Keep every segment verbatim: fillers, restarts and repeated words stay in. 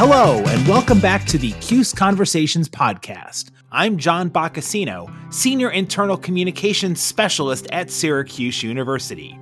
Hello, and welcome back to the 'Cuse Conversations podcast. I'm John Boccasino, Senior Internal Communications Specialist at Syracuse University.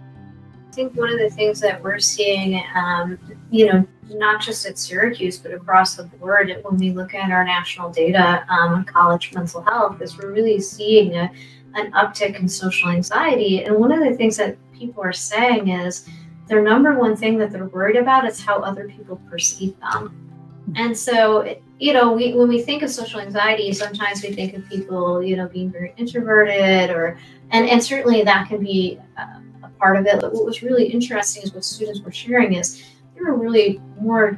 I think one of the things that we're seeing, um, you know, not just at Syracuse, but across the board, when we look at our national data um, on college mental health, is we're really seeing a, an uptick in social anxiety. And one of the things that people are saying is their number one thing that they're worried about is how other people perceive them. And so, you know, we, when we think of social anxiety, sometimes we think of people, you know, being very introverted or, and, and certainly that can be a, a part of it. But what was really interesting is what students were sharing is they were really more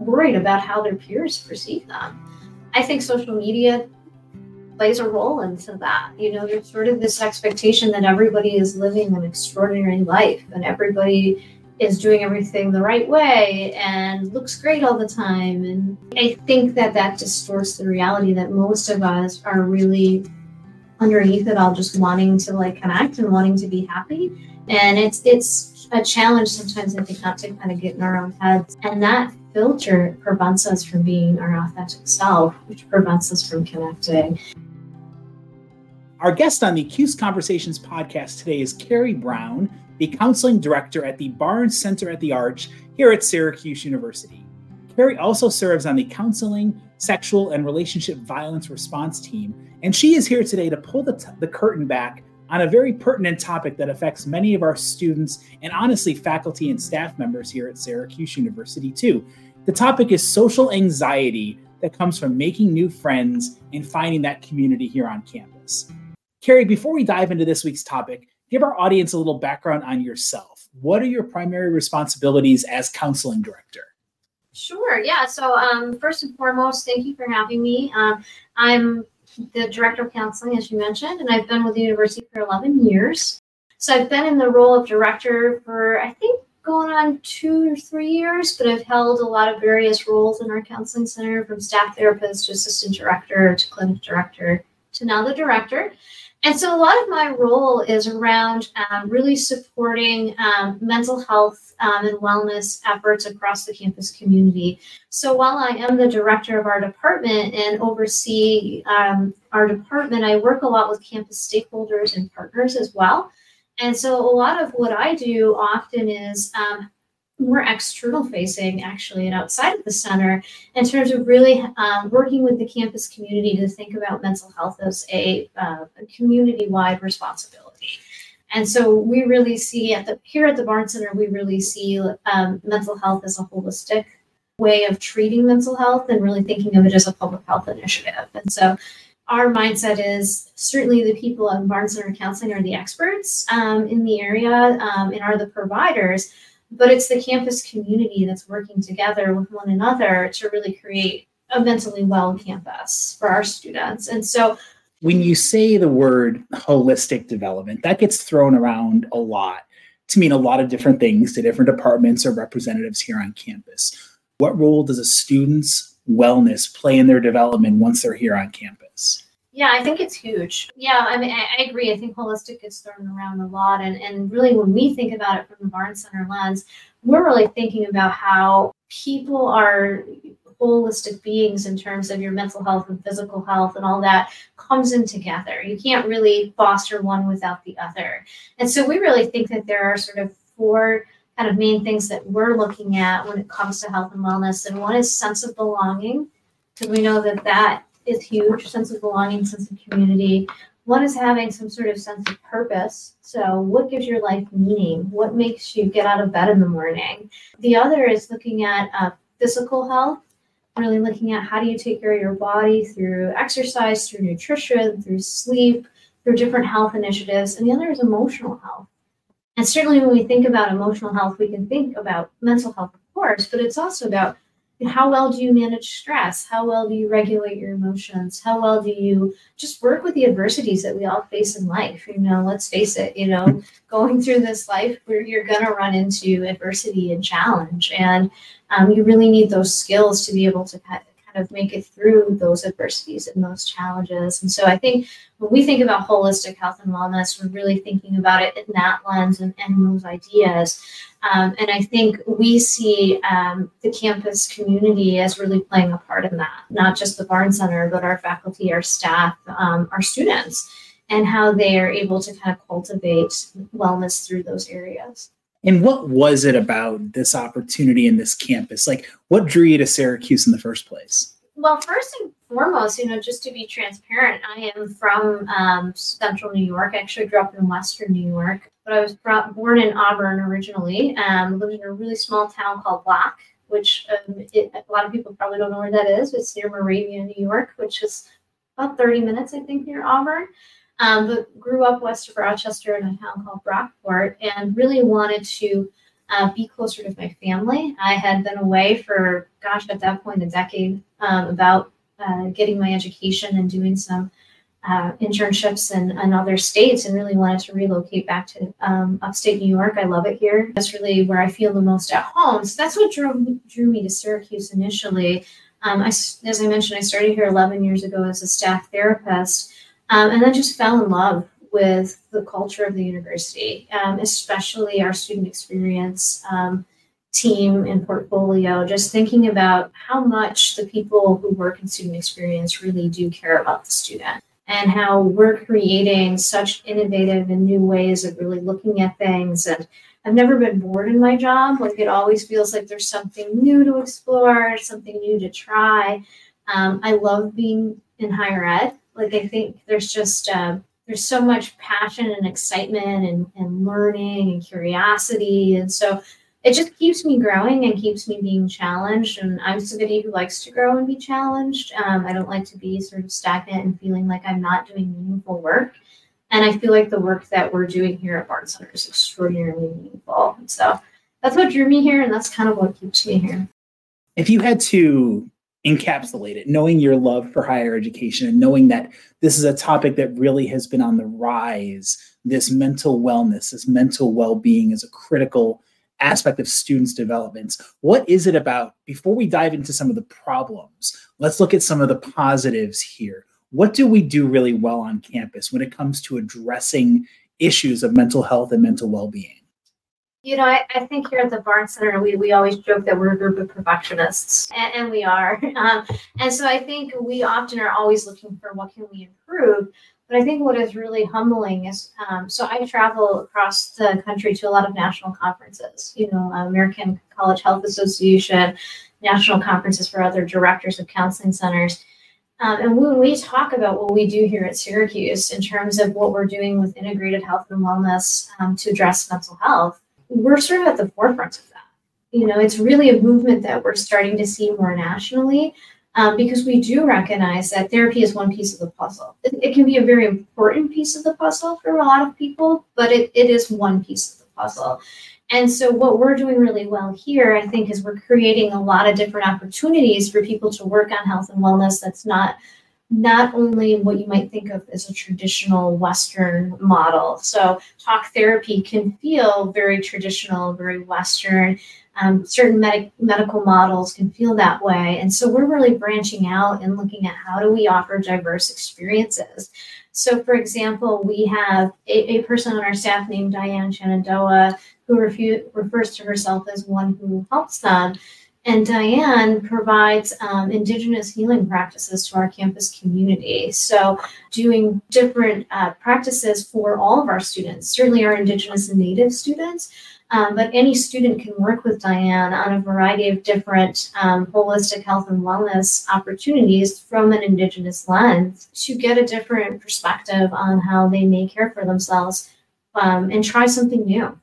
worried about how their peers perceive them. I think social media plays a role into that. You know, there's sort of this expectation that everybody is living an extraordinary life and everybody is doing everything the right way and looks great all the time. And I think that that distorts the reality that most of us are really underneath it all just wanting to like connect and wanting to be happy. And it's it's a challenge sometimes, I think, not to kind of get in our own heads. And that filter prevents us from being our authentic self, which prevents us from connecting. Our guest on the 'Cuse Conversations podcast today is Carrie Brown, the Counseling Director at the Barnes Center at the Arch here at Syracuse University. Carrie also serves on the Counseling, Sexual, and Relationship Violence Response Team, and she is here today to pull the, t- the curtain back on a very pertinent topic that affects many of our students and honestly faculty and staff members here at Syracuse University too. The topic is social anxiety that comes from making new friends and finding that community here on campus. Carrie, before we dive into this week's topic, give our audience a little background on yourself. What are your primary responsibilities as counseling director? Sure, yeah. So um, first and foremost, thank you for having me. Um, I'm the director of counseling, as you mentioned, and I've been with the university for eleven years. So I've been in the role of director for, I think, going on two or three years, but I've held a lot of various roles in our counseling center, from staff therapist to assistant director to clinic director to now the director. And so a lot of my role is around um, really supporting um, mental health um, and wellness efforts across the campus community. So while I am the director of our department and oversee um, our department, I work a lot with campus stakeholders and partners as well. And so a lot of what I do often is um, more external facing, actually, and outside of the center in terms of really um, working with the campus community to think about mental health as a, uh, a community-wide responsibility. And so we really see at the here at the Barnes Center, we really see um, mental health as a holistic way of treating mental health and really thinking of it as a public health initiative. And so our mindset is certainly the people at Barnes Center Counseling are the experts um, in the area um, and are the providers, but it's the campus community that's working together with one another to really create a mentally well campus for our students. And so when you say the word holistic development, that gets thrown around a lot to mean a lot of different things to different departments or representatives here on campus. What role does a student's wellness play in their development once they're here on campus? Yeah, I think it's huge. Yeah, I mean, I, I agree. I think holistic gets thrown around a lot. And, and really, when we think about it from the Barnes Center lens, we're really thinking about how people are holistic beings in terms of your mental health and physical health and all that comes in together. You can't really foster one without the other. And so we really think that there are sort of four kind of main things that we're looking at when it comes to health and wellness. And one is sense of belonging, because we know that that is huge, sense of belonging, sense of community. One is having some sort of sense of purpose. So what gives your life meaning? What makes you get out of bed in the morning? The other is looking at uh, physical health, really looking at how do you take care of your body through exercise, through nutrition, through sleep, through different health initiatives. And the other is emotional health. And certainly when we think about emotional health, we can think about mental health, of course, but it's also about how well do you manage stress? How well do you regulate your emotions? How well do you just work with the adversities that we all face in life? You know, let's face it, you know, going through this life where you're going to run into adversity and challenge. And um, you really need those skills to be able to kind kind of make it through those adversities and those challenges. And so I think when we think about holistic health and wellness, we're really thinking about it in that lens and, and those ideas. Um, and I think we see um, the campus community as really playing a part in that, not just the Barnes Center, but our faculty, our staff, um, our students, and how they are able to kind of cultivate wellness through those areas. And what was it about this opportunity in this campus? Like, what drew you to Syracuse in the first place? Well, first and foremost, you know, just to be transparent, I am from um, Central New York. I actually grew up in Western New York, but I was brought, born in Auburn originally. Um, lived in a really small town called Black, which um, it, a lot of people probably don't know where that is. It's near Moravia, New York, which is about thirty minutes, I think, near Auburn. Um, but grew up west of Rochester in a town called Brockport, and really wanted to uh, be closer to my family. I had been away for, gosh, at that point, a decade um, about uh, getting my education and doing some uh, internships in, in other states, and really wanted to relocate back to um, upstate New York. I love it here. That's really where I feel the most at home. So that's what drew, drew me to Syracuse initially. Um, I, as I mentioned, I started here eleven years ago as a staff therapist. Um, and then just fell in love with the culture of the university, um, especially our student experience um, team and portfolio, just thinking about how much the people who work in student experience really do care about the student, and how we're creating such innovative and new ways of really looking at things. And I've never been bored in my job. Like, it always feels like there's something new to explore, something new to try. Um, I love being in higher ed. Like, I think there's just, um, there's so much passion and excitement and, and learning and curiosity. And so it just keeps me growing and keeps me being challenged. And I'm somebody who likes to grow and be challenged. Um, I don't like to be sort of stagnant and feeling like I'm not doing meaningful work. And I feel like the work that we're doing here at Barnes Center is extraordinarily meaningful. And so that's what drew me here. And that's kind of what keeps me here. If you had to encapsulate it, knowing your love for higher education and knowing that this is a topic that really has been on the rise, this mental wellness, this mental well-being is a critical aspect of students' developments. What is it about, before we dive into some of the problems, let's look at some of the positives here. What do we do really well on campus when it comes to addressing issues of mental health and mental well-being? You know, I, I think here at the Barnes Center, we, we always joke that we're a group of perfectionists, and, and we are. Um, and so I think we often are always looking for what can we improve. But I think what is really humbling is, um, so I travel across the country to a lot of national conferences, you know, American College Health Association, national conferences for other directors of counseling centers. Um, and when we talk about what we do here at Syracuse in terms of what we're doing with integrated health and wellness um, to address mental health, we're sort of at the forefront of that. You know, it's really a movement that we're starting to see more nationally um, because we do recognize that therapy is one piece of the puzzle. It, it can be a very important piece of the puzzle for a lot of people, but it, it is one piece of the puzzle. And so what we're doing really well here, I think, is we're creating a lot of different opportunities for people to work on health and wellness that's not not only what you might think of as a traditional Western model. So talk therapy can feel very traditional, very Western. Um, certain med- medical models can feel that way. And so we're really branching out and looking at how do we offer diverse experiences. So, for example, we have a, a person on our staff named Diane Shenandoah, who refu- refers to herself as one who helps them. And Diane provides um, indigenous healing practices to our campus community. So doing different uh, practices for all of our students, certainly our indigenous and native students, um, but any student can work with Diane on a variety of different um, holistic health and wellness opportunities from an indigenous lens to get a different perspective on how they may care for themselves um, and try something new.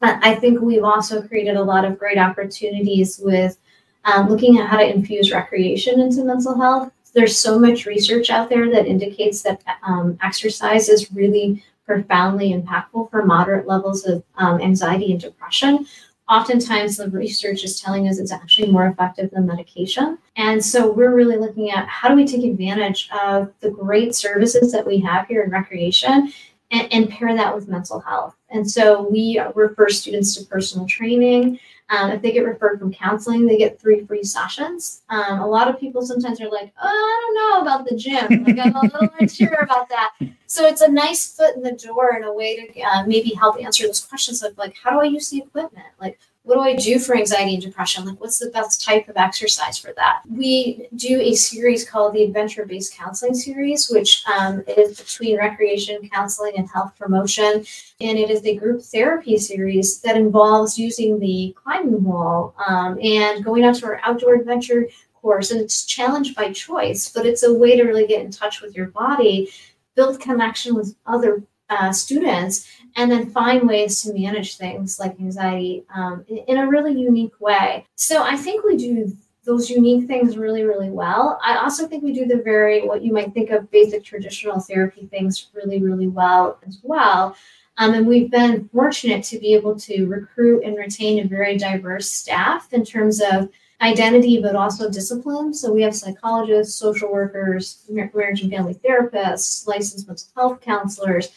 But I think we've also created a lot of great opportunities with um, looking at how to infuse recreation into mental health. There's so much research out there that indicates that um, exercise is really profoundly impactful for moderate levels of um, anxiety and depression. Oftentimes, the research is telling us it's actually more effective than medication. And so we're really looking at how do we take advantage of the great services that we have here in recreation and, and pair that with mental health. And so we refer students to personal training. Um, if they get referred from counseling, they get three free sessions. Um, a lot of people sometimes are like, oh, I don't know about the gym. Like, I'm a little unsure about that. So it's a nice foot in the door and a way to uh, maybe help answer those questions of like, how do I use the equipment? Like, what do I do for anxiety and depression? Like, what's the best type of exercise for that? We do a series called the Adventure-Based Counseling Series, which um, is between recreation, counseling, and health promotion. And it is a group therapy series that involves using the climbing wall um, and going out to our outdoor adventure course. And it's challenged by choice, but it's a way to really get in touch with your body, build connection with other uh, students, and then find ways to manage things like anxiety um, in, in a really unique way. So I think we do those unique things really, really well. I also think we do the very, what you might think of basic traditional therapy things really, really well as well. Um, and we've been fortunate to be able to recruit and retain a very diverse staff in terms of identity, but also discipline. So we have psychologists, social workers, marriage and family therapists, licensed mental health counselors,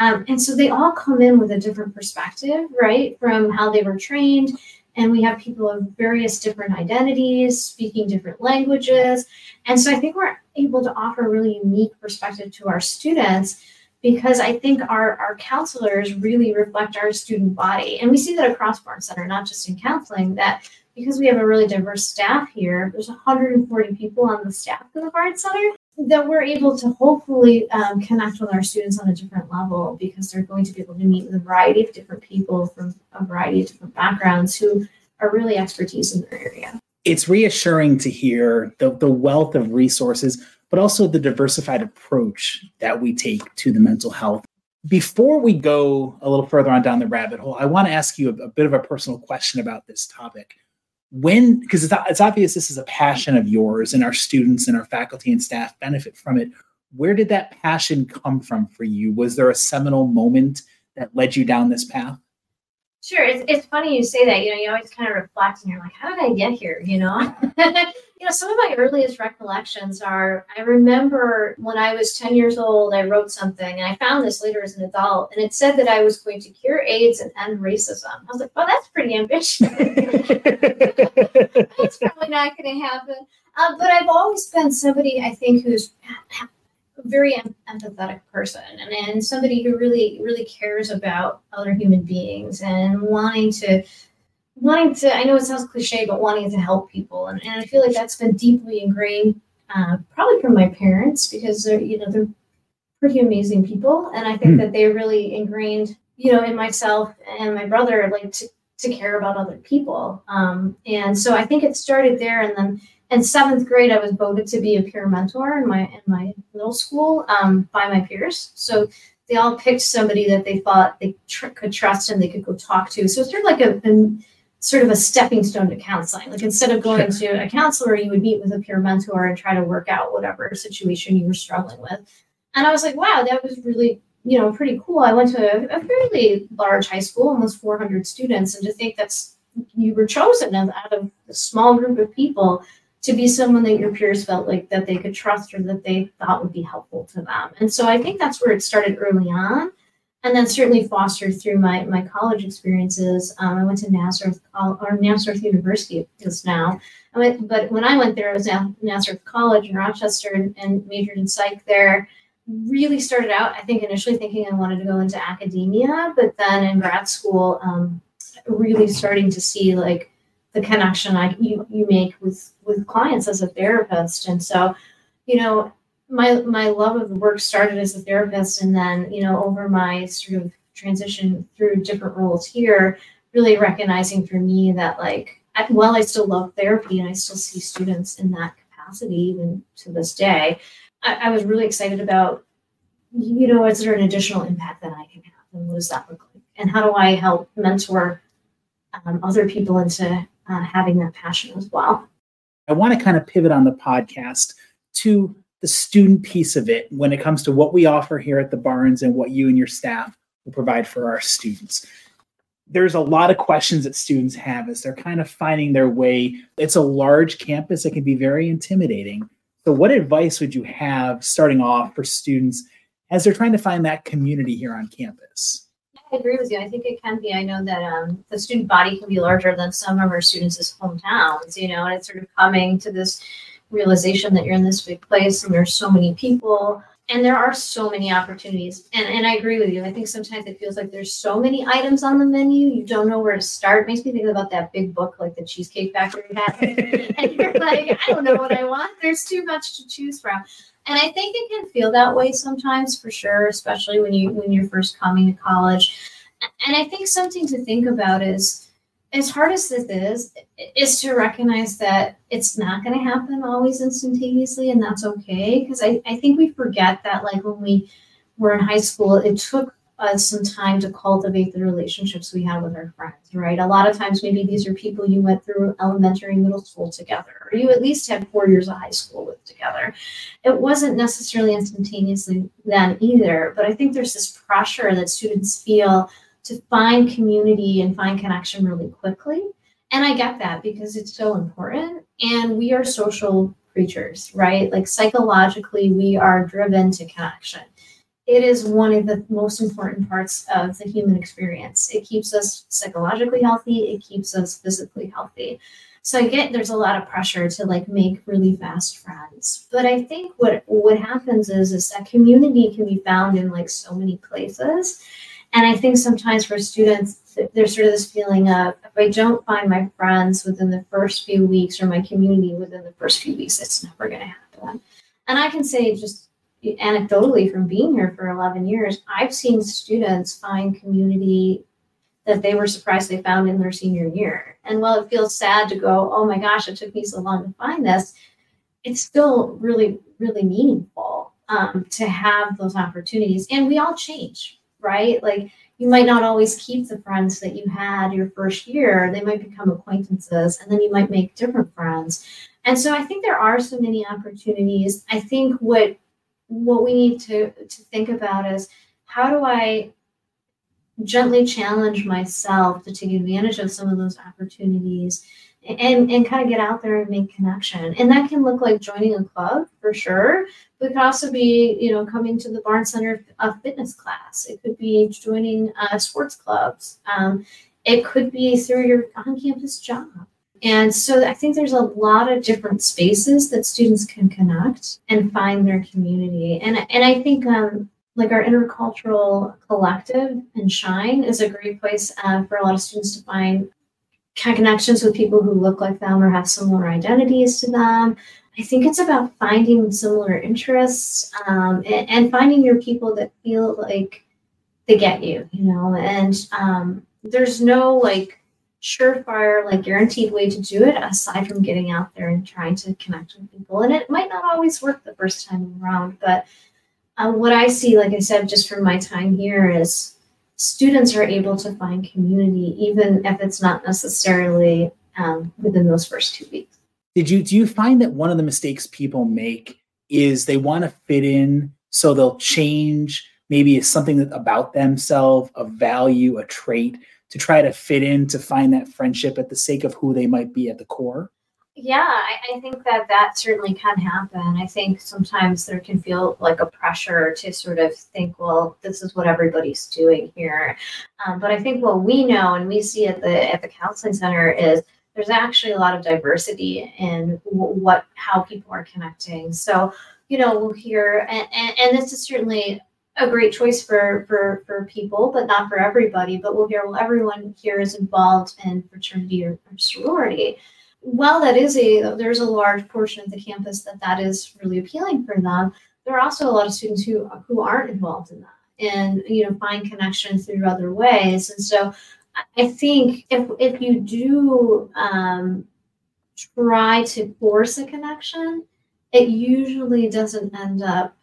Um, and so they all come in with a different perspective, right, from how they were trained. And we have people of various different identities, speaking different languages. And so I think we're able to offer a really unique perspective to our students, because I think our, our counselors really reflect our student body. And we see that across Barnes Center, not just in counseling, that because we have a really diverse staff here, there's one hundred forty people on the staff of the Barnes Center, that we're able to hopefully um, connect with our students on a different level, because they're going to be able to meet with a variety of different people from a variety of different backgrounds who are really expertise in their area. It's reassuring to hear the, the wealth of resources, but also the diversified approach that we take to the mental health. Before we go a little further on down the rabbit hole, I want to ask you a, a bit of a personal question about this topic. When, because it's, it's obvious this is a passion of yours, and our students and our faculty and staff benefit from it. Where did that passion come from for you? Was there a seminal moment that led you down this path? Sure. It's, it's funny you say that. You know, you always kind of reflect and you're like, how did I get here? You know, you know, some of my earliest recollections are, I remember when I was ten years old, I wrote something, and I found this later as an adult, and it said that I was going to cure AIDS and end racism. I was like, well, that's pretty ambitious. That's probably not going to happen. Uh, but I've always been somebody, I think, who's a very em- empathetic person, and, and somebody who really, really cares about other human beings and wanting to, wanting to, I know it sounds cliche, but wanting to help people. And, and I feel like that's been deeply ingrained, uh, probably from my parents, because they're, you know, they're pretty amazing people. And I think mm. that they really ingrained, you know, in myself and my brother, like to, to care about other people. Um, and so I think it started there. And then in seventh grade, I was voted to be a peer mentor in my in my middle school um, by my peers. So they all picked somebody that they thought they tr- could trust and they could go talk to. So it's sort of like a, a sort of a stepping stone to counseling. Like, instead of going sure. to a counselor, you would meet with a peer mentor and try to work out whatever situation you were struggling with. And I was like, wow, that was really, you know, pretty cool. I went to a, a fairly large high school, almost four hundred students, and to think that's you were chosen out of a small group of people to be someone that your peers felt like that they could trust or that they thought would be helpful to them. And so I think that's where it started early on. And then certainly fostered through my, my college experiences. Um, I went to Nazareth or Nazareth University is now. I went, but when I went there, I was at Nazareth College in Rochester and, and majored in psych there. Really started out, I think, initially thinking I wanted to go into academia, but then in grad school, um, really starting to see like the connection I you, you make with, with clients as a therapist. And so, you know, my my love of the work started as a therapist, and then, you know, over my sort of transition through different roles here, really recognizing for me that like, while I still love therapy and I still see students in that capacity even to this day, I, I was really excited about, you know, is there an additional impact that I can have, and what does that look like? And how do I help mentor um, other people into Uh, having that passion as well. I want to kind of pivot on the podcast to the student piece of it when it comes to what we offer here at the Barnes and what you and your staff will provide for our students. There's a lot of questions that students have as they're kind of finding their way. It's a large campus that can be very intimidating. So what advice would you have starting off for students as they're trying to find that community here on campus. I agree with you. I think it can be. I know that um, the student body can be larger than some of our students' hometowns, you know, and it's sort of coming to this realization that you're in this big place and there's so many people and there are so many opportunities. And, and I agree with you. I think sometimes it feels like there's so many items on the menu. You don't know where to start. It makes me think about that big book, like the Cheesecake Factory had. And you're like, I don't know what I want. There's too much to choose from. And I think it can feel that way sometimes, for sure, especially when you when you're first coming to college. And I think something to think about is, as hard as this is, is to recognize that it's not going to happen always instantaneously, and that's okay. Because I, I think we forget that, like when we were in high school, it took us some time to cultivate the relationships we had with our friends, right? A lot of times, maybe these are people you went through elementary and middle school together, or you at least had four years of high school with together. It wasn't necessarily instantaneously then either, but I think there's this pressure that students feel to find community and find connection really quickly. And I get that because it's so important. And we are social creatures, right? Like psychologically, we are driven to connection. It is one of the most important parts of the human experience. It keeps us psychologically healthy. It keeps us physically healthy. So I get there's a lot of pressure to like make really fast friends. But I think what, what happens is, is that community can be found in like so many places. And I think sometimes for students, there's sort of this feeling of, if I don't find my friends within the first few weeks or my community within the first few weeks, it's never going to happen. And I can say just, anecdotally, from being here for eleven years, I've seen students find community that they were surprised they found in their senior year. And while it feels sad to go, oh my gosh, it took me so long to find this, it's still really, really meaningful um, to have those opportunities. And we all change, right? Like you might not always keep the friends that you had your first year. They might become acquaintances, and then you might make different friends. And so I think there are so many opportunities. I think what What we need to, to think about is, how do I gently challenge myself to take advantage of some of those opportunities and, and kind of get out there and make connection? And that can look like joining a club, for sure. But it could also be, you know, coming to the Barnes Center uh, fitness class. It could be joining uh, sports clubs. Um, it could be through your on-campus job. And so I think there's a lot of different spaces that students can connect and find their community. And, and I think um, like our intercultural collective and SHINE is a great place uh, for a lot of students to find connections with people who look like them or have similar identities to them. I think it's about finding similar interests um, and, and finding your people that feel like they get you, you know, and um, there's no like surefire, like guaranteed way to do it aside from getting out there and trying to connect with people. And it might not always work the first time around, but uh, what I see, like I said, just from my time here is students are able to find community, even if it's not necessarily um, within those first two weeks. Did you, do you find that one of the mistakes people make is they want to fit in, so they'll change maybe something that about themselves, a value, a trait, to try to fit in, to find that friendship at the sake of who they might be at the core? Yeah, I, I think that that certainly can happen. I think sometimes there can feel like a pressure to sort of think, well, this is what everybody's doing here. Um, but I think what we know and we see at the at the counseling center is there's actually a lot of diversity in what how people are connecting. So, you know, we'll hear, and, and, and this is certainly a great choice for, for, for people, but not for everybody. But we'll hear, well, everyone here is involved in fraternity or, or sorority. While that is a, there's a large portion of the campus that that is really appealing for them, there are also a lot of students who, who aren't involved in that and, you know, find connections through other ways. And so I think if, if you do um, try to force a connection, it usually doesn't end up,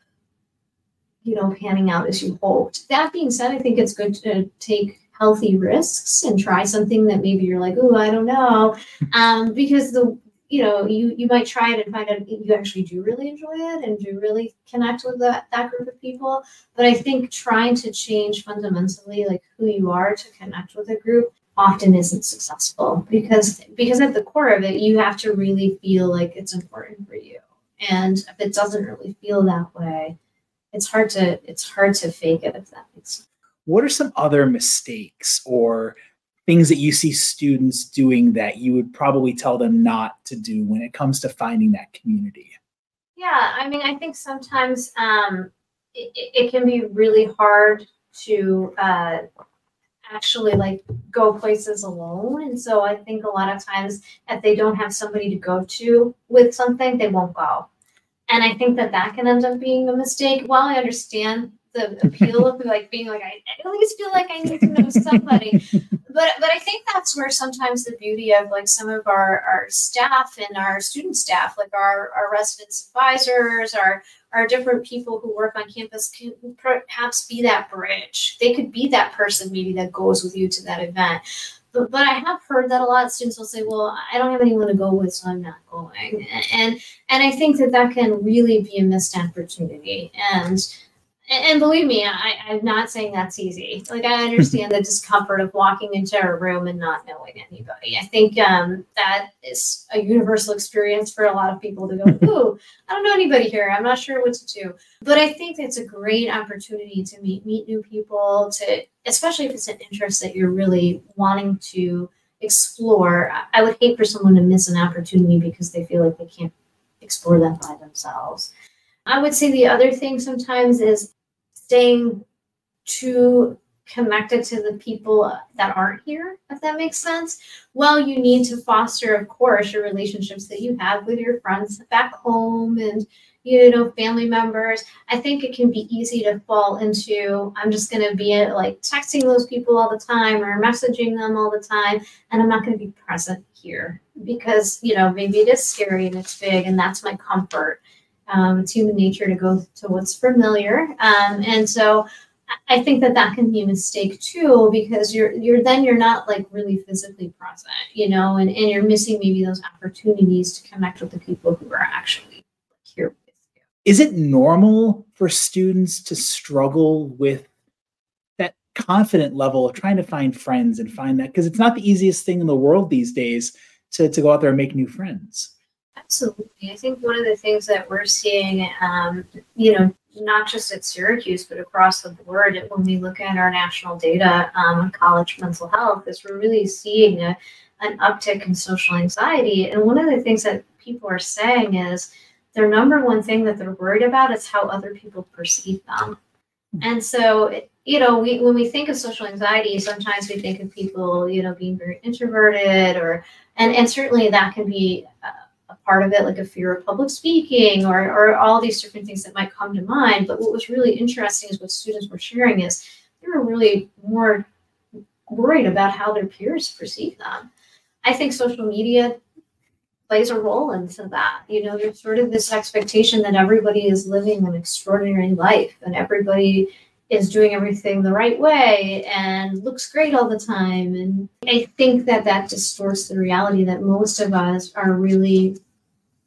you know, panning out as you hoped. That being said, I think it's good to take healthy risks and try something that maybe you're like, oh, I don't know. Um, because the, you know, you, you might try it and find out you actually do really enjoy it and do really connect with that, that group of people. But I think trying to change fundamentally, like who you are to connect with a group often isn't successful because, because at the core of it, you have to really feel like it's important for you. And if it doesn't really feel that way, it's hard to it's hard to fake it, if that makes sense. What are some other mistakes or things that you see students doing that you would probably tell them not to do when it comes to finding that community? Yeah, I mean, I think sometimes um, it, it can be really hard to uh, actually like go places alone. And so I think a lot of times if they don't have somebody to go to with something, they won't go. And I think that that can end up being a mistake. While I understand the appeal of like being like, I at least feel like I need to know somebody. But but I think that's where sometimes the beauty of like some of our, our staff and our student staff, like our, our residence advisors, our, our different people who work on campus can perhaps be that bridge. They could be that person maybe that goes with you to that event. But, but I have heard that a lot of students will say, well, I don't have anyone to go with, so I'm not going. And, and I think that that can really be a missed opportunity. And And believe me, I, I'm not saying that's easy. Like, I understand the discomfort of walking into a room and not knowing anybody. I think um, that is a universal experience for a lot of people to go, ooh, I don't know anybody here. I'm not sure what to do. But I think it's a great opportunity to meet, meet new people, to, especially if it's an interest that you're really wanting to explore. I would hate for someone to miss an opportunity because they feel like they can't explore that by themselves. I would say the other thing sometimes is staying too connected to the people that aren't here, if that makes sense. Well, you need to foster, of course, your relationships that you have with your friends back home and, you know, family members. I think it can be easy to fall into, I'm just going to be like texting those people all the time or messaging them all the time, and I'm not going to be present here because, you know, maybe it is scary and it's big and that's my comfort. Um, it's human nature to go to what's familiar. Um, and so I think that that can be a mistake too, because you're, you're, then you're not like really physically present, you know, and, and you're missing maybe those opportunities to connect with the people who are actually here with you. Is it normal for students to struggle with that confident level of trying to find friends and find that? Because it's not the easiest thing in the world these days to, to go out there and make new friends. Absolutely. I think one of the things that we're seeing, um, you know, not just at Syracuse, but across the board, when we look at our national data um, on college mental health, is we're really seeing a, an uptick in social anxiety. And one of the things that people are saying is their number one thing that they're worried about is how other people perceive them. And so, you know, we, when we think of social anxiety, sometimes we think of people, you know, being very introverted or, and, and certainly that can be uh, part of it, like a fear of public speaking or, or all these different things that might come to mind. But what was really interesting is what students were sharing is they were really more worried about how their peers perceive them. I think social media plays a role into that. You know, there's sort of this expectation that everybody is living an extraordinary life and everybody is doing everything the right way and looks great all the time. And I think that that distorts the reality that most of us are really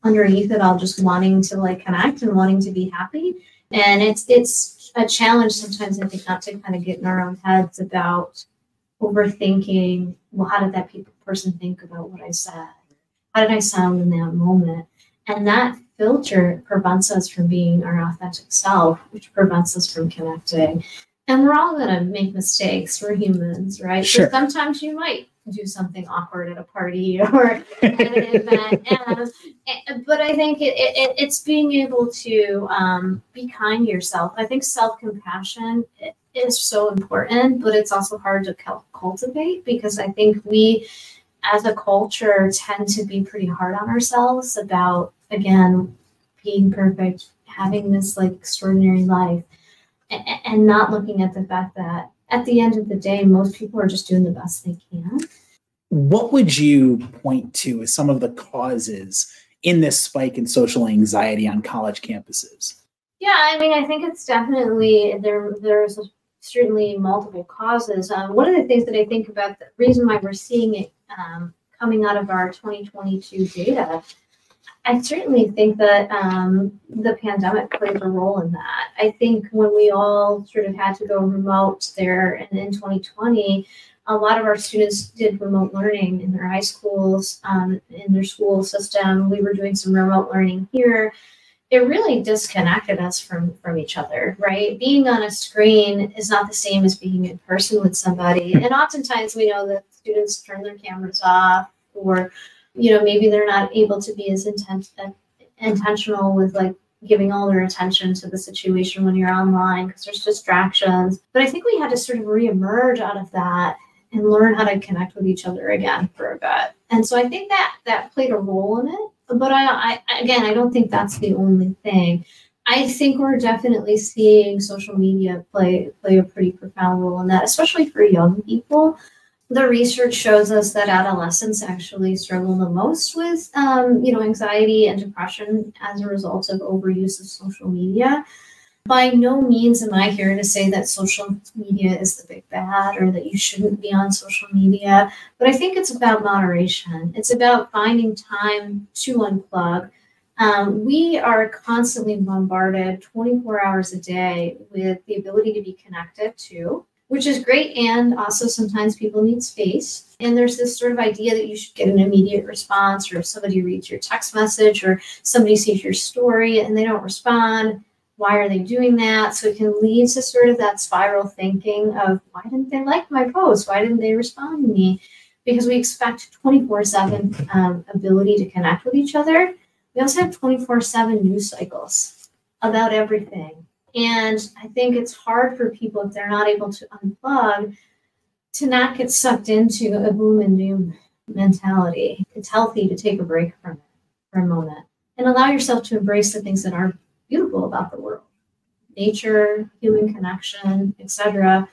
underneath it all, just wanting to like connect and wanting to be happy. And it's it's a challenge sometimes, I think, not to kind of get in our own heads about overthinking, well, how did that person think about what I said? How did I sound in that moment? And that filter prevents us from being our authentic self, which prevents us from connecting. And we're all going to make mistakes. We're humans, right? Sure. So sometimes you might do something awkward at a party or at an event. And, but I think it, it, it's being able to um, be kind to yourself. I think self-compassion is so important, but it's also hard to cultivate because I think we, as a culture, tend to be pretty hard on ourselves about, again, being perfect, having this like extraordinary life, and, and not looking at the fact that at the end of the day, most people are just doing the best they can. What would you point to as some of the causes in this spike in social anxiety on college campuses? Yeah, I mean, I think it's definitely, there. there's certainly multiple causes. Um, one of the things that I think about, the reason why we're seeing it um, coming out of our twenty twenty-two data, I certainly think that um, the pandemic played a role in that. I think when we all sort of had to go remote there, and in twenty twenty, a lot of our students did remote learning in their high schools, um, in their school system. We were doing some remote learning here. it really disconnected us from, from each other, right? Being on a screen is not the same as being in person with somebody. And oftentimes we know that students turn their cameras off, or, you know, maybe they're not able to be as intent, uh, intentional with like giving all their attention to the situation when you're online because there's distractions. But I think we had to sort of reemerge out of that and learn how to connect with each other again for a bit. And so I think that that played a role in it. But I, I, again, I don't think that's the only thing. I think we're definitely seeing social media play play a pretty profound role in that, especially for young people. The research shows us that adolescents actually struggle the most with, um, you know, anxiety and depression as a result of overuse of social media. By no means am I here to say that social media is the big bad or that you shouldn't be on social media, but I think it's about moderation. It's about finding time to unplug. Um, we are constantly bombarded twenty-four hours a day with the ability to be connected to, which is great, and also sometimes people need space. And there's this sort of idea that you should get an immediate response, or if somebody reads your text message or somebody sees your story and they don't respond, why are they doing that? So it can lead to sort of that spiral thinking of, why didn't they like my post? Why didn't they respond to me? Because we expect twenty-four seven um, ability to connect with each other. We also have twenty-four seven news cycles about everything. And I think it's hard for people, if they're not able to unplug, to not get sucked into a boom and doom mentality. It's healthy to take a break from it for a moment and allow yourself to embrace the things that aren't beautiful about the world, nature, human connection, et cetera.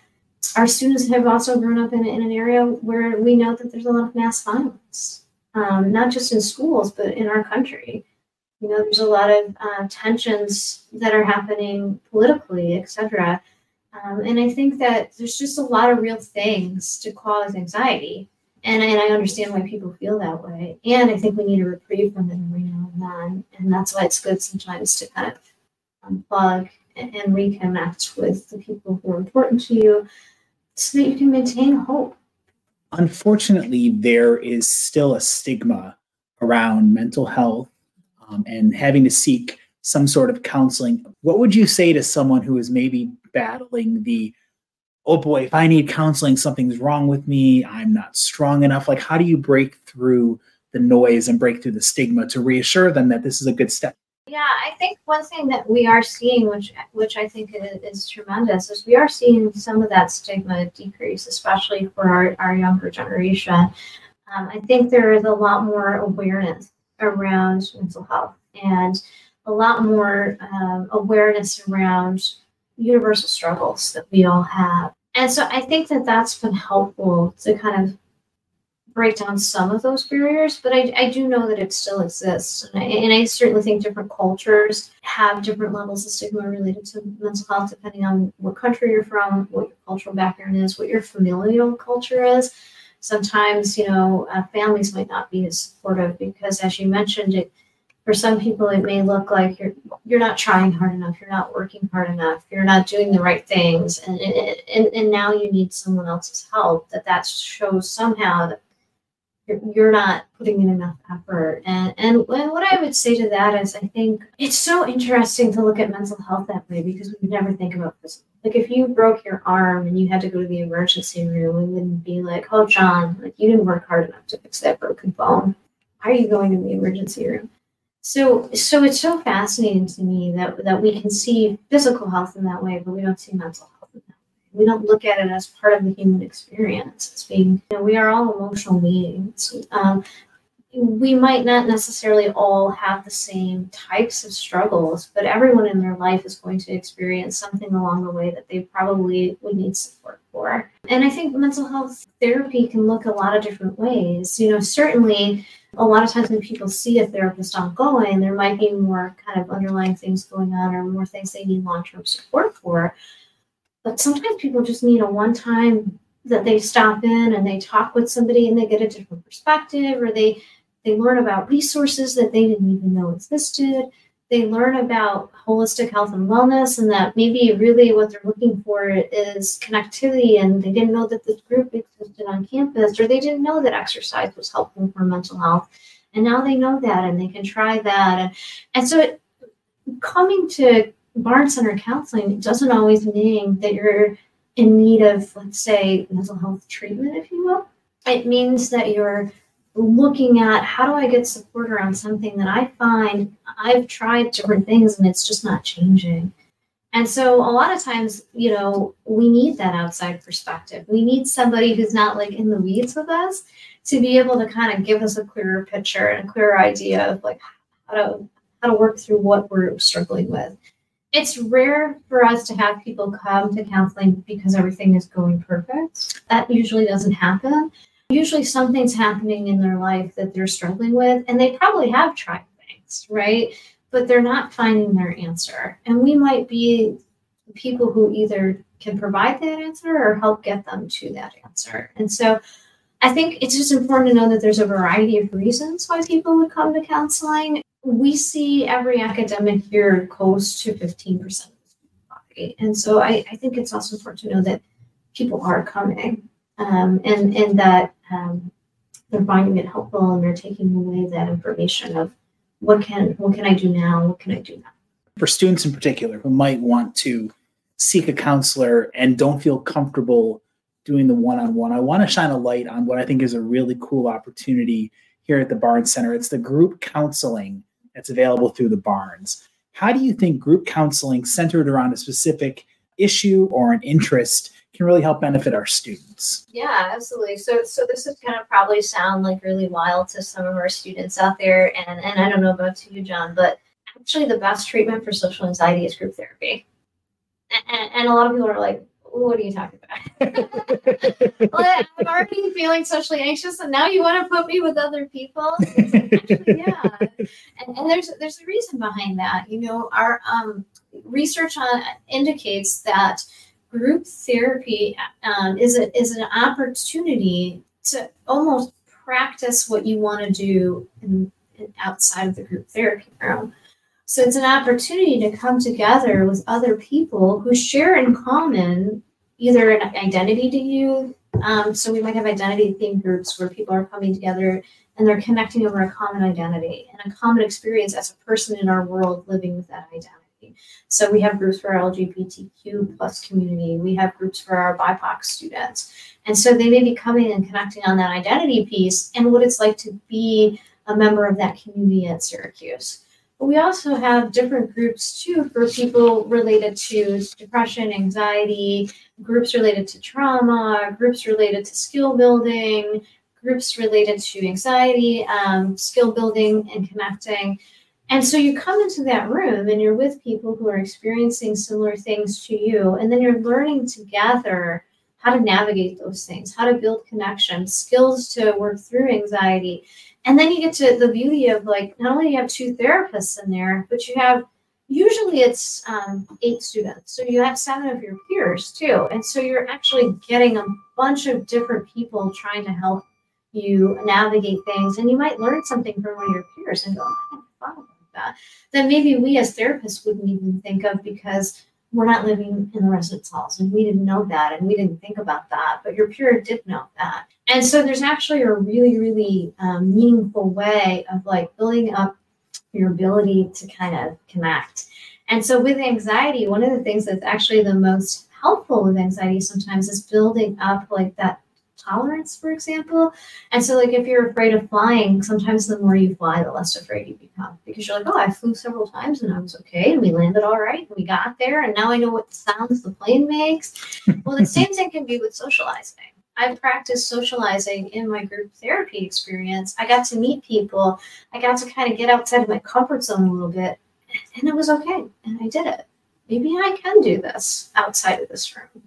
Our students have also grown up in, in an area where we know that there's a lot of mass violence, um, not just in schools, but in our country. You know, there's a lot of uh, tensions that are happening politically, et cetera. Um, and I think that there's just a lot of real things to cause anxiety. And, and I understand why people feel that way. And I think we need a reprieve from it every now and then. And that's why it's good sometimes to kind of unplug and, and reconnect with the people who are important to you so that you can maintain hope. Unfortunately, there is still a stigma around mental health um, and having to seek some sort of counseling. What would you say to someone who is maybe battling the, oh boy, if I need counseling, something's wrong with me, I'm not strong enough? Like, how do you break through the noise and break through the stigma to reassure them that this is a good step? Yeah, I think one thing that we are seeing, which which I think is, is tremendous, is we are seeing some of that stigma decrease, especially for our, our younger generation. Um, I think there is a lot more awareness around mental health and a lot more um, awareness around universal struggles that we all have. And so I think that that's been helpful to kind of break down some of those barriers, but I, I do know that it still exists. And I, and I certainly think different cultures have different levels of stigma related to mental health, depending on what country you're from, what your cultural background is, what your familial culture is. Sometimes, you know, uh, families might not be as supportive because, as you mentioned, it for some people, it may look like you're you're not trying hard enough, you're not working hard enough, you're not doing the right things, and and, and now you need someone else's help. That that shows somehow that you're, you're not putting in enough effort. And, and and what I would say to that is, I think it's so interesting to look at mental health that way because we would never think about this. Like, if you broke your arm and you had to go to the emergency room, we wouldn't be like, oh, John, like, you didn't work hard enough to fix that broken bone. Why are you going to the emergency room? So so it's so fascinating to me that, that we can see physical health in that way, but we don't see mental health in that way. We don't look at it as part of the human experience. As being, you know, we are all emotional beings. Um, we might not necessarily all have the same types of struggles, but everyone in their life is going to experience something along the way that they probably would need support for. And I think mental health therapy can look a lot of different ways. You know, certainly, a lot of times when people see a therapist ongoing, there might be more kind of underlying things going on or more things they need long-term support for. But sometimes people just need a one-time that they stop in and they talk with somebody and they get a different perspective, or they, they learn about resources that they didn't even know existed. They learn about holistic health and wellness, and that maybe really what they're looking for is connectivity, and they didn't know that this group existed on campus, or they didn't know that exercise was helpful for mental health. And now they know that, and they can try that. And, and so it, coming to Barnes Center counseling doesn't always mean that you're in need of, let's say, mental health treatment, if you will. It means that you're looking at, how do I get support around something that I find I've tried different things and it's just not changing. And so a lot of times, you know, we need that outside perspective. We need somebody who's not like in the weeds with us to be able to kind of give us a clearer picture and a clearer idea of like how to how to work through what we're struggling with. It's rare for us to have people come to counseling because everything is going perfect. That usually doesn't happen. Usually something's happening in their life that they're struggling with, and they probably have tried things, right? But they're not finding their answer. And we might be people who either can provide that answer or help get them to that answer. And so I think it's just important to know that there's a variety of reasons why people would come to counseling. We see every academic year close to fifteen percent of the body. And so I, I think it's also important to know that people are coming um, and, and that um, they're finding it helpful and they're taking away that information of what can what can I do now? What can I do now? For students in particular who might want to seek a counselor and don't feel comfortable doing the one-on-one, I want to shine a light on what I think is a really cool opportunity here at the Barnes Center. It's the group counseling that's available through the Barnes. How do you think group counseling centered around a specific issue or an interest can really help benefit our students? Yeah, absolutely. So so this is going to probably sound like really wild to some of our students out there. And, and I don't know about to you, John, but actually the best treatment for social anxiety is group therapy. And, and a lot of people are like, what are you talking about? Well, I'm already feeling socially anxious, and now you want to put me with other people? Actually, yeah. And, and there's there's a reason behind that. You know, our um, research on indicates that group therapy um, is a, is an opportunity to almost practice what you want to do in, in outside of the group therapy room. So it's an opportunity to come together with other people who share in common either an identity to you. Um, so we might have identity theme groups where people are coming together and they're connecting over a common identity and a common experience as a person in our world living with that identity. So we have groups for our L G B T Q plus community. We have groups for our B I P O C students. And so they may be coming and connecting on that identity piece and what it's like to be a member of that community at Syracuse. But we also have different groups, too, for people related to depression, anxiety, groups related to trauma, groups related to skill building, groups related to anxiety, um, skill building and connecting. And so you come into that room and you're with people who are experiencing similar things to you, and then you're learning together how to navigate those things, how to build connections, skills to work through anxiety. And then you get to the beauty of, like, not only do you have two therapists in there, but you have, usually it's um, eight students. So you have seven of your peers, too. And so you're actually getting a bunch of different people trying to help you navigate things. And you might learn something from one of your peers and go, I haven't thought about that. That maybe we as therapists wouldn't even think of because we're not living in the residence halls and we didn't know that and we didn't think about that, but your peer did know that. And so there's actually a really, really um, meaningful way of, like, building up your ability to kind of connect. And so with anxiety, one of the things that's actually the most helpful with anxiety sometimes is building up, like, that tolerance, for example. And so, like, if you're afraid of flying, sometimes the more you fly, the less afraid you become, because you're like, oh, I flew several times and I was okay and we landed all right and we got there and now I know what sounds the plane makes. Well, the same thing can be with socializing. I've practiced socializing in my group therapy experience. I got to meet people. I got to kind of get outside of my comfort zone a little bit, and it was okay, and I did it. Maybe I can do this outside of this room.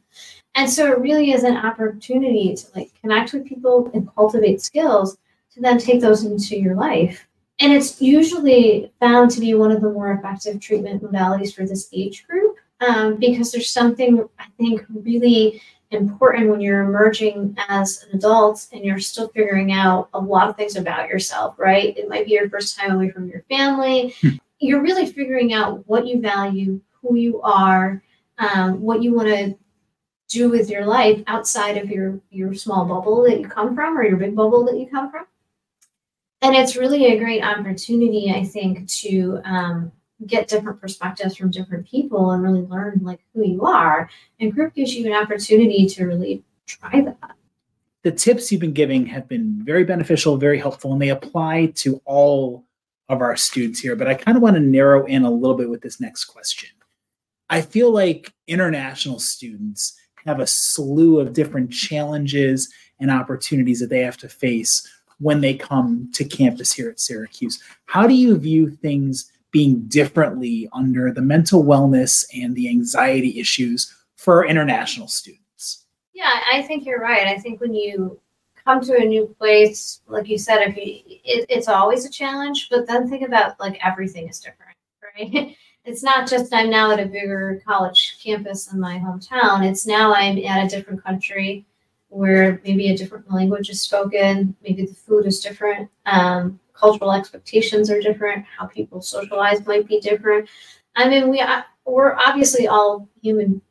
And so it really is an opportunity to, like, connect with people and cultivate skills to then take those into your life. And it's usually found to be one of the more effective treatment modalities for this age group um, because there's something, I think, really important when you're emerging as an adult and you're still figuring out a lot of things about yourself, right? It might be your first time away from your family. You're really figuring out what you value, who you are, um, what you want to do with your life outside of your, your small bubble that you come from or your big bubble that you come from. And it's really a great opportunity, I think, to um, get different perspectives from different people and really learn like who you are. And group gives you an opportunity to really try that. The tips you've been giving have been very beneficial, very helpful, and they apply to all of our students here. But I kind of want to narrow in a little bit with this next question. I feel like international students have a slew of different challenges and opportunities that they have to face when they come to campus here at Syracuse. How do you view things being differently under the mental wellness and the anxiety issues for international students? Yeah, I think you're right. I think when you come to a new place, like you said, if you, it, it's always a challenge, but then think about like everything is different, right? It's not just I'm now at a bigger college campus in my hometown. It's now I'm at a different country where maybe a different language is spoken. Maybe the food is different. Um, cultural expectations are different. How people socialize might be different. I mean, we, we're obviously all human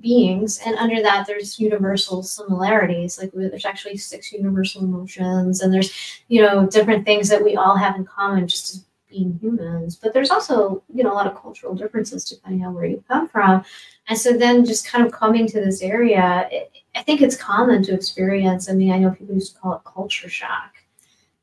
beings. And under that, there's universal similarities. Like there's actually six universal emotions. And there's, you know, different things that we all have in common just as being humans, but there's also, you know, a lot of cultural differences depending on where you come from. And so then just kind of coming to this area, it, I think it's common to experience. I mean, I know people used to call it culture shock,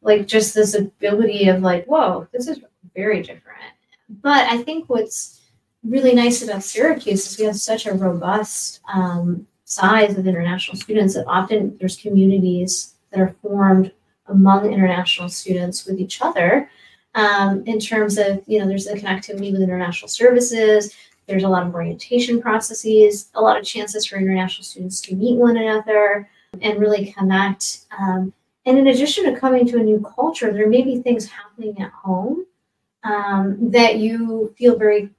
like just this ability of like, whoa, this is very different. But I think what's really nice about Syracuse is we have such a robust um, size of international students that often there's communities that are formed among international students with each other. Um, in terms of, you know, there's the connectivity with international services, there's a lot of orientation processes, a lot of chances for international students to meet one another and really connect. Um, and in addition to coming to a new culture, there may be things happening at home um, that you feel very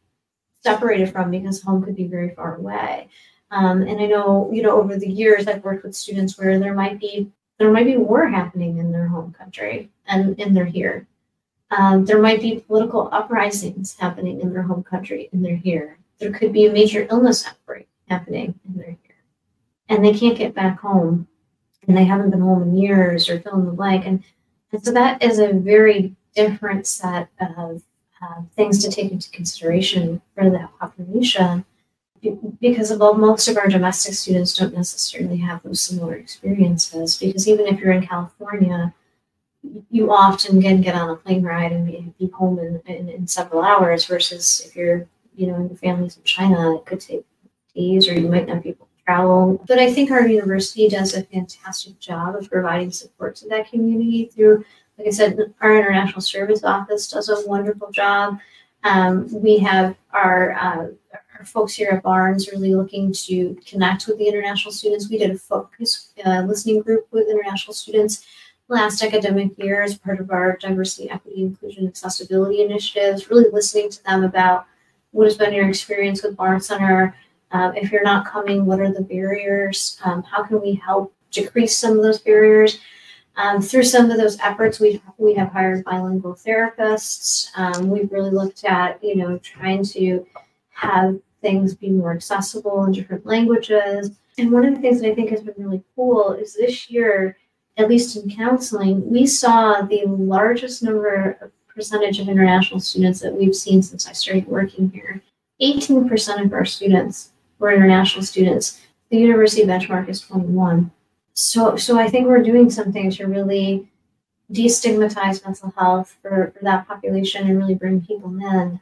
separated from because home could be very far away. Um, and I know, you know, over the years, I've worked with students where there might be, there might be war happening in their home country and, and they're here. Um, there might be political uprisings happening in their home country, and they're here. There could be a major illness outbreak happening, and they're here. And they can't get back home, and they haven't been home in years or fill in the blank. And, and so that is a very different set of uh, things to take into consideration for that population because of all, most of our domestic students don't necessarily have those similar experiences because even if you're in California, you often can get on a plane ride and be, be home in, in, in several hours versus if you're, you know, and your family's in China, it could take days or you might not be able to travel. But I think our university does a fantastic job of providing support to that community through, like I said, our international service office does a wonderful job. Um, we have our, uh, our folks here at Barnes really looking to connect with the international students. We did a focus uh, listening group with international students last academic year as part of our diversity, equity, inclusion, accessibility initiatives, really listening to them about what has been your experience with Barnes Center. Um, if you're not coming, what are the barriers? Um, how can we help decrease some of those barriers? Um, through some of those efforts, we we have hired bilingual therapists. Um, we've really looked at, you know, trying to have things be more accessible in different languages. And one of the things that I think has been really cool is this year, at least in counseling, we saw the largest number of percentage of international students that we've seen since I started working here. eighteen percent of our students were international students. The university benchmark is twenty-one. So so I think we're doing something to really destigmatize mental health for, for that population and really bring people in.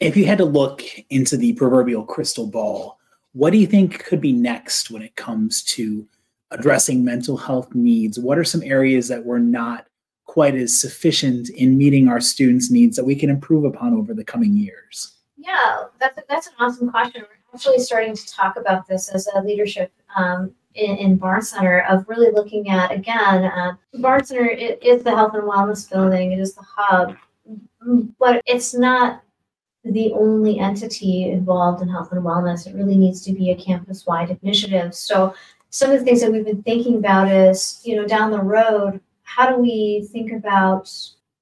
If you had to look into the proverbial crystal ball, what do you think could be next when it comes to addressing mental health needs? What are some areas that we're not quite as sufficient in meeting our students' needs that we can improve upon over the coming years? Yeah, that's a, that's an awesome question. We're actually starting to talk about this as a leadership um, in, in Barnes Center of really looking at, again, uh, Barnes Center is the health and wellness building. It is the hub, but it's not the only entity involved in health and wellness. It really needs to be a campus-wide initiative. So some of the things that we've been thinking about is, you know, down the road, how do we think about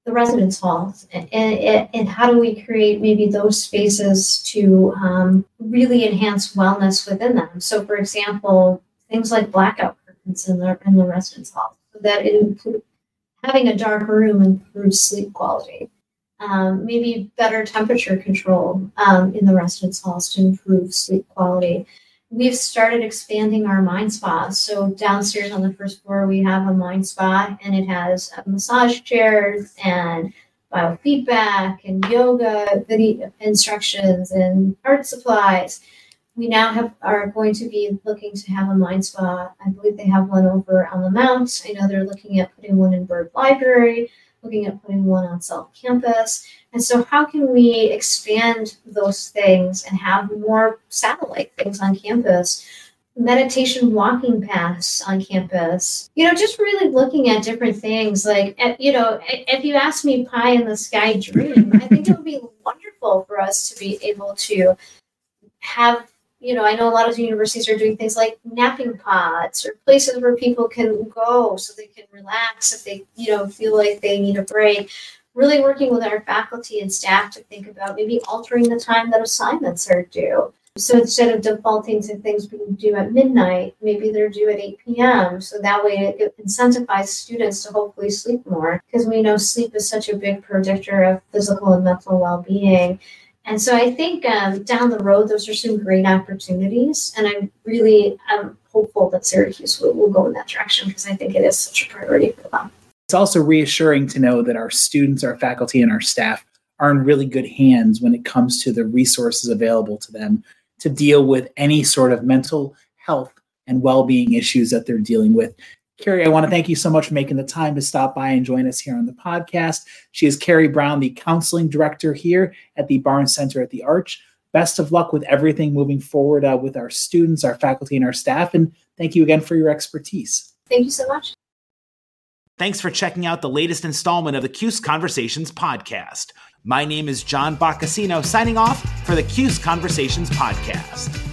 the residence halls and, and, and how do we create maybe those spaces to um, really enhance wellness within them? So, for example, things like blackout curtains in the, in the residence halls, so that it improves, having a dark room improves sleep quality. um, maybe better temperature control um, in the residence halls to improve sleep quality. We've started expanding our mind spas. So downstairs on the first floor, we have a mind spa, and it has massage chairs and biofeedback and yoga video instructions and art supplies. We now have are going to be looking to have a mind spa. I believe they have one over on the Mount. I know they're looking at putting one in Bird Library, looking at putting one on South Campus. And so how can we expand those things and have more satellite things on campus, meditation walking paths on campus, you know, just really looking at different things. Like, you know, if you ask me pie in the sky dream, I think it would be wonderful for us to be able to have, you know, I know a lot of universities are doing things like napping pods or places where people can go so they can relax if they, you know, feel like they need a break. Really working with our faculty and staff to think about maybe altering the time that assignments are due. So instead of defaulting to things being due at midnight, maybe they're due at eight p.m. So that way it incentivizes students to hopefully sleep more, because we know sleep is such a big predictor of physical and mental well-being. And so I think um, down the road, those are some great opportunities. And I'm really um, hopeful that Syracuse will, will go in that direction, because I think it is such a priority for them. It's also reassuring to know that our students, our faculty, and our staff are in really good hands when it comes to the resources available to them to deal with any sort of mental health and well-being issues that they're dealing with. Carrie, I want to thank you so much for making the time to stop by and join us here on the podcast. She is Carrie Brown, the counseling director here at the Barnes Center at the Arch. Best of luck with everything moving forward uh, with our students, our faculty, and our staff. And thank you again for your expertise. Thank you so much. Thanks for checking out the latest installment of the 'Cuse Conversations podcast. My name is John Boccasino, signing off for the 'Cuse Conversations podcast.